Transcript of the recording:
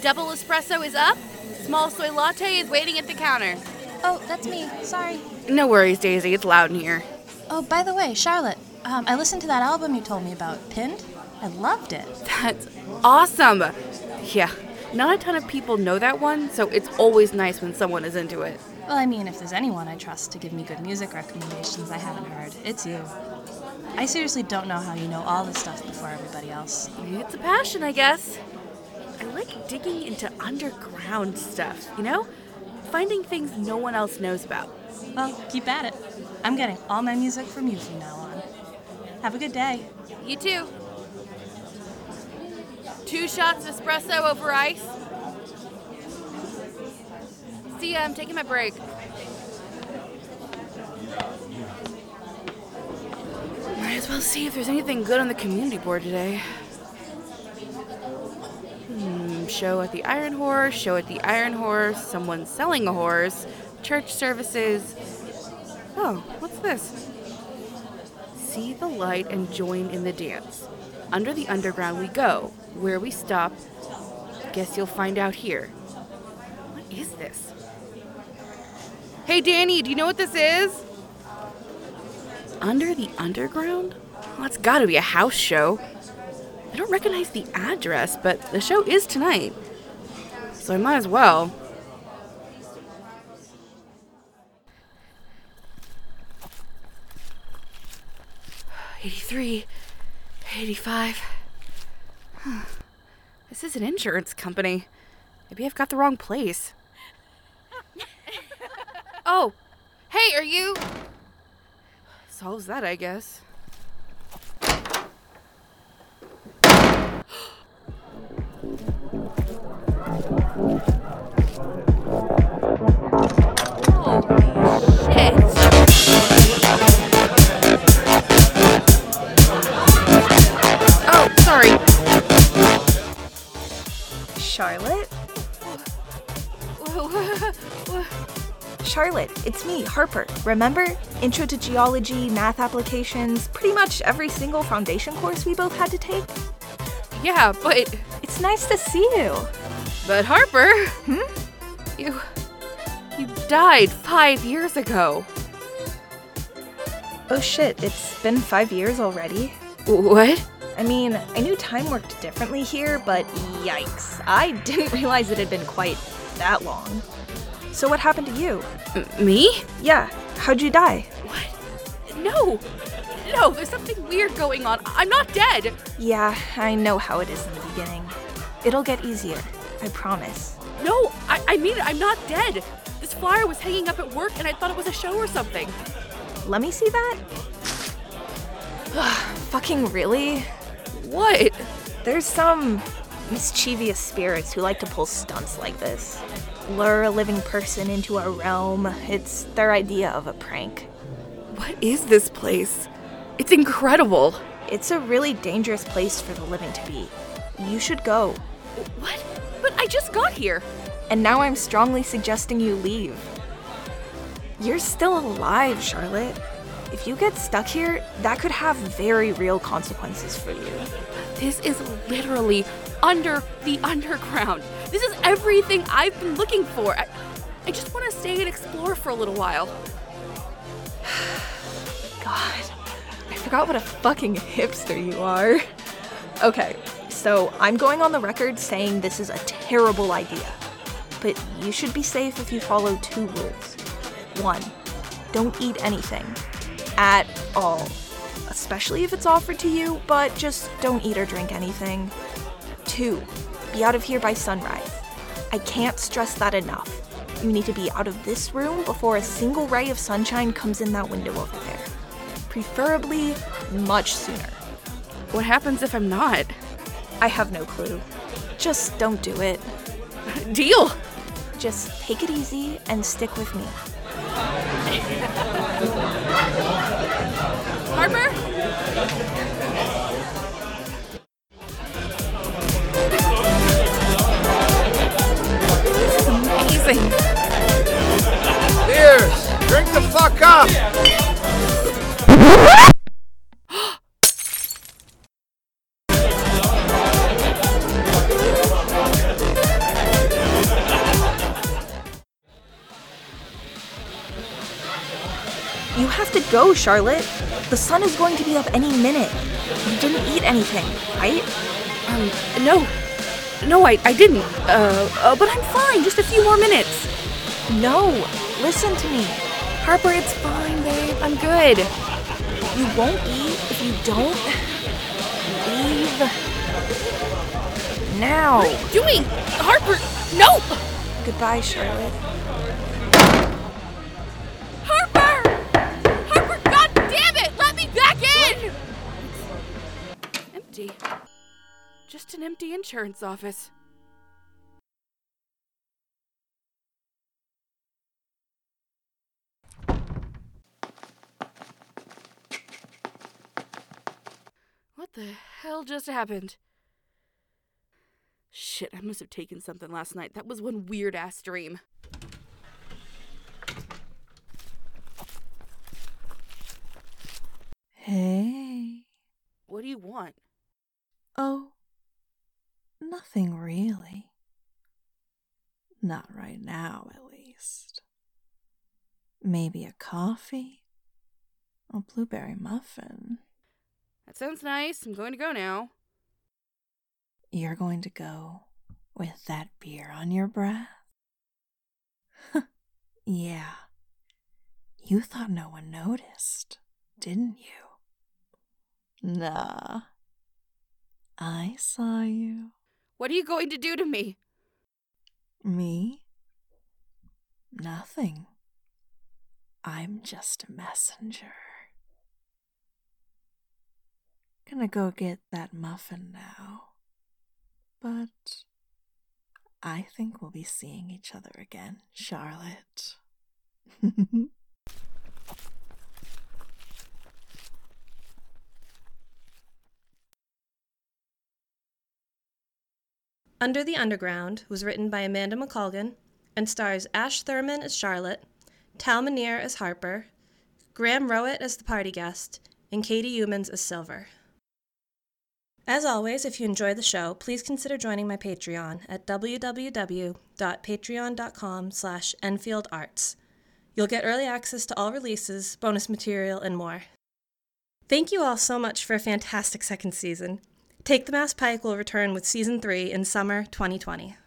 Double espresso is up. Small soy latte is waiting at the counter. Oh, that's me. Sorry. No worries, Daisy. It's loud in here. Oh, by the way, Charlotte, I listened to that album you told me about, Pinned. I loved it. That's awesome. Yeah, not a ton of people know that one, so it's always nice when someone is into it. Well, I mean, if there's anyone I trust to give me good music recommendations I haven't heard, it's you. I seriously don't know how you know all this stuff before everybody else. It's a passion, I guess. I like digging into underground stuff, you know? Finding things no one else knows about. Well, keep at it. I'm getting all my music from you from now on. Have a good day. You too. 2 shots espresso over ice. See ya, I'm taking my break. Might as well see if there's anything good on the community board today. Show at the Iron Horse, show at the Iron Horse, someone selling a horse, church services. Oh, what's this? See the light and join in the dance. Under the underground we go. Where we stop, guess you'll find out here. What is this? Hey, Danny, do you know what this is? Under the underground? Well, that's gotta be a house show. I don't recognize the address, but the show is tonight, so I might as well. $83, $85. Huh. This is an insurance company. Maybe I've got the wrong place. Oh, hey, are you? Solves that, I guess. Charlotte, it's me, Harper. Remember? Intro to geology, math applications, pretty much every single foundation course we both had to take. Yeah, but... It's nice to see you. But Harper... You died 5 years ago. Oh shit, it's been 5 years already. What? I mean, I knew time worked differently here, but yikes. I didn't realize it had been quite that long. So what happened to you? Me? Yeah. How'd you die? What? No, there's something weird going on. I'm not dead. Yeah, I know how it is in the beginning. It'll get easier. I promise. No, I mean it. I'm not dead. This flyer was hanging up at work and I thought it was a show or something. Let me see that. Fucking really? What? There's some mischievous spirits who like to pull stunts like this. Lure a living person into our realm. It's their idea of a prank. What is this place? It's incredible. It's a really dangerous place for the living to be. You should go. What? But I just got here. And now I'm strongly suggesting you leave. You're still alive, Charlotte. If you get stuck here, that could have very real consequences for you. This is literally under the underground. This is everything I've been looking for. I just want to stay and explore for a little while. God, I forgot what a fucking hipster you are. Okay, so I'm going on the record saying this is a terrible idea. But you should be safe if you follow 2 rules. 1, don't eat anything. At all. Especially if it's offered to you, but just don't eat or drink anything. 2, be out of here by sunrise. I can't stress that enough. You need to be out of this room before a single ray of sunshine comes in that window over there. Preferably much sooner. What happens if I'm not? I have no clue. Just don't do it. Deal! Just take it easy and stick with me. Harper? This is amazing. Cheers! Drink the fuck up! Go, Charlotte. The sun is going to be up any minute. You didn't eat anything, right? No, I didn't. But I'm fine. Just a few more minutes. No, listen to me. Harper, it's fine, babe. I'm good. You won't eat if you don't leave now. What are you doing? Harper, no! Goodbye, Charlotte. Harper! Harper, God damn it! Let me back in! It's empty. Just an empty insurance office. What the hell just happened? Shit, I must have taken something last night. That was one weird-ass dream. Hey. What do you want? Oh, nothing really. Not right now, at least. Maybe a coffee? A blueberry muffin? That sounds nice. I'm going to go now. You're going to go with that beer on your breath? Yeah. You thought no one noticed, didn't you? Nah. I saw you. What are you going to do to me? Me? Nothing. I'm just a messenger. Gonna go get that muffin now. But I think we'll be seeing each other again, Charlotte. Under the Underground was written by Amanda McColgan and stars Ash Thurman as Charlotte, Tal Muneer as Harper, Graham Rowett as the party guest, and Katie Eumanns as Silver. As always, if you enjoy the show, please consider joining my Patreon at www.patreon.com/EnfieldArts. You'll get early access to all releases, bonus material, and more. Thank you all so much for a fantastic second season. Take the Mass Pike will return with Season 3 in summer 2020.